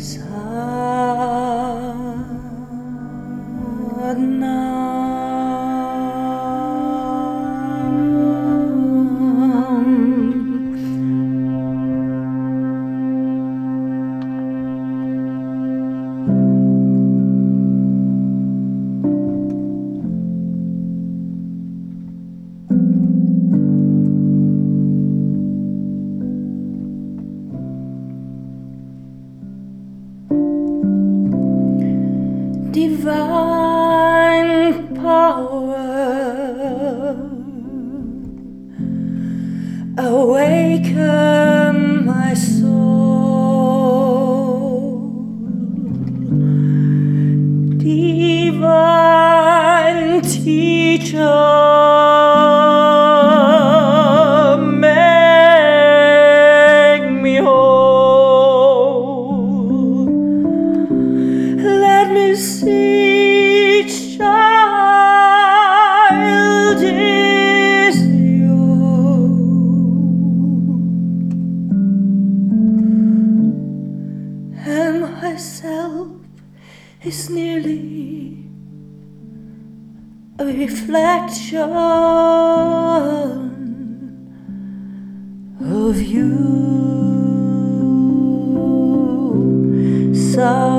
Sat Nam. Divine power, awaken my soul. Divine teacher, make me whole. Let me see. Myself is nearly a reflection of you. Sat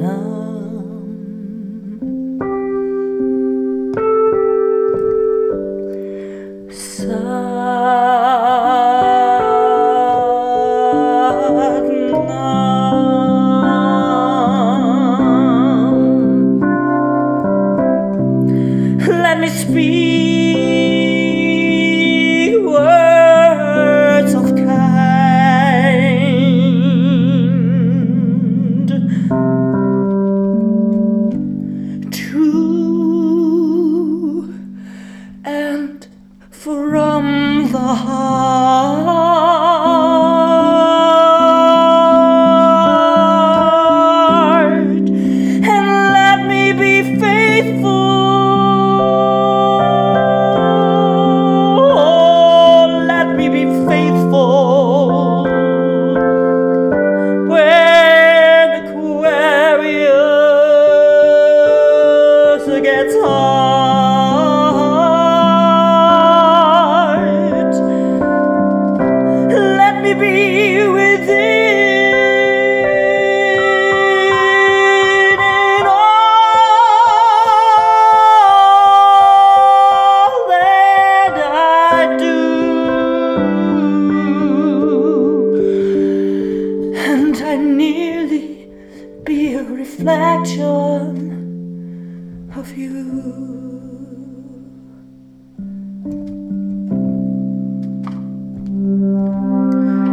Nam. Let me speak words of kind, true and from the heart. It's hard. Let me be within it all that I do, and I nearly be a reflection of you.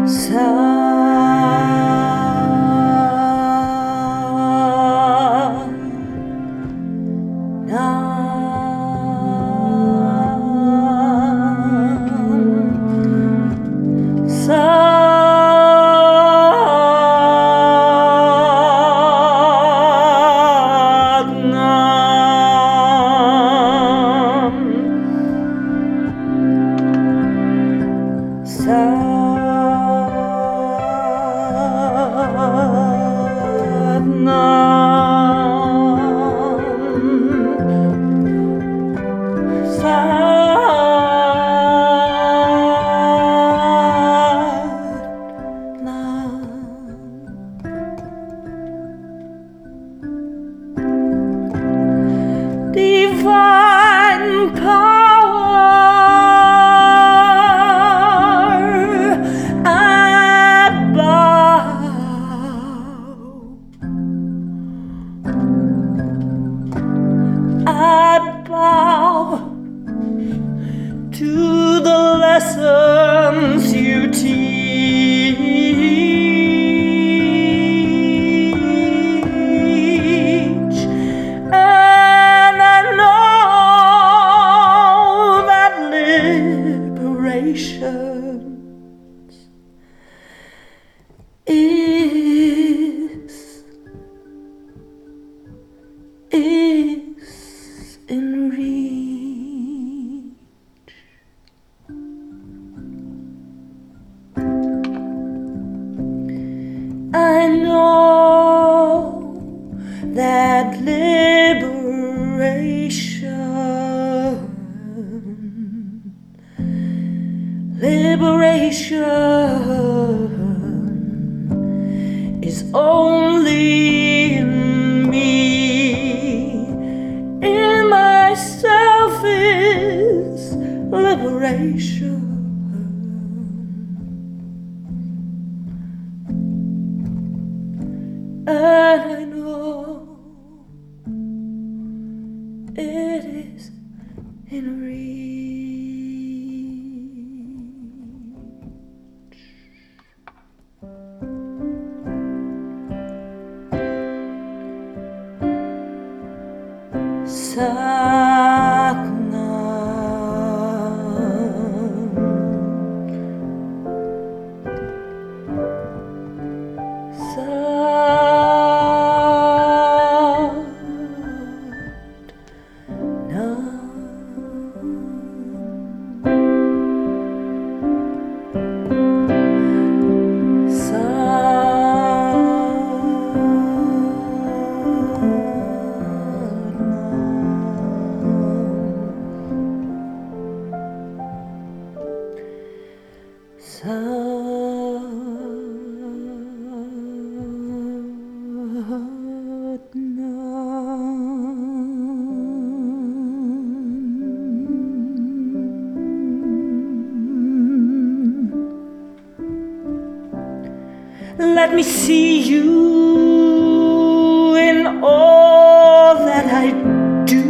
Sat Nam. Sat Nam. Divine power. To the lessons you teach, and I know that liberation is in reach. liberation, liberation is only in me. In myself is liberation. And I know it is in reach. Sat Nam. Sat Nam. Let me see you in all that I do.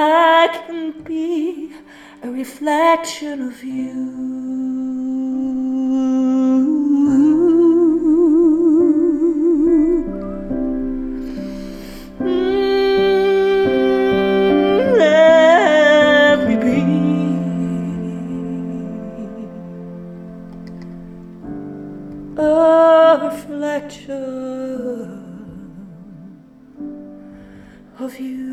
I can be a reflection of you. Let me be a reflection of you.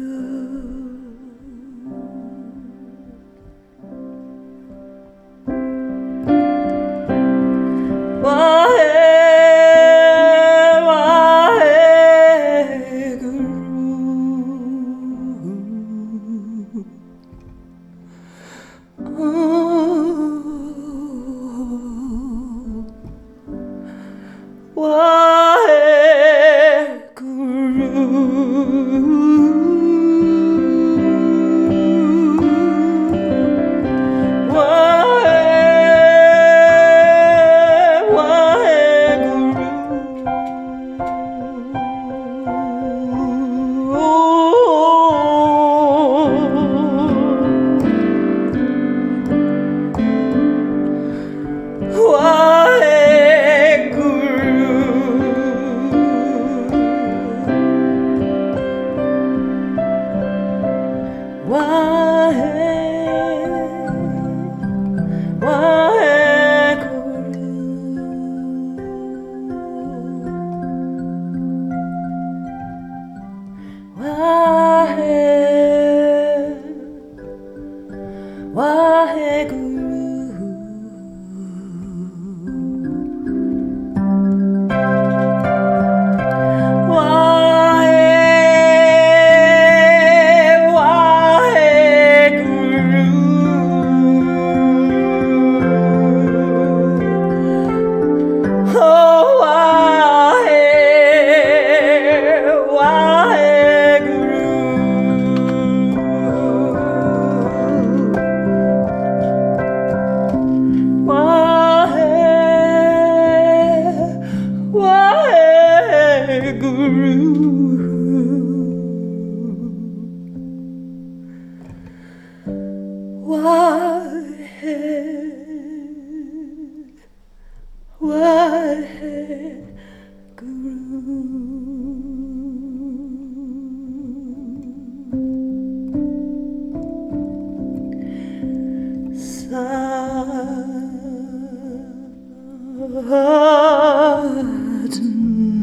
Sat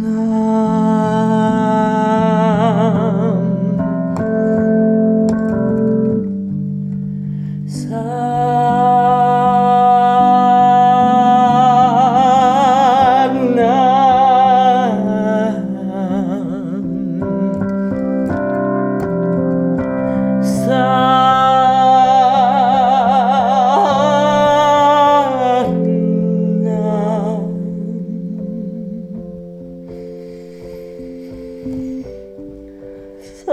Nam. Sat Nam, Sat Nam, Sat.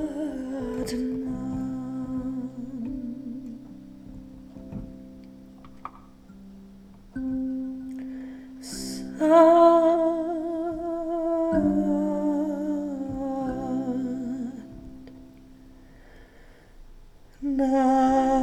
Sat Nam.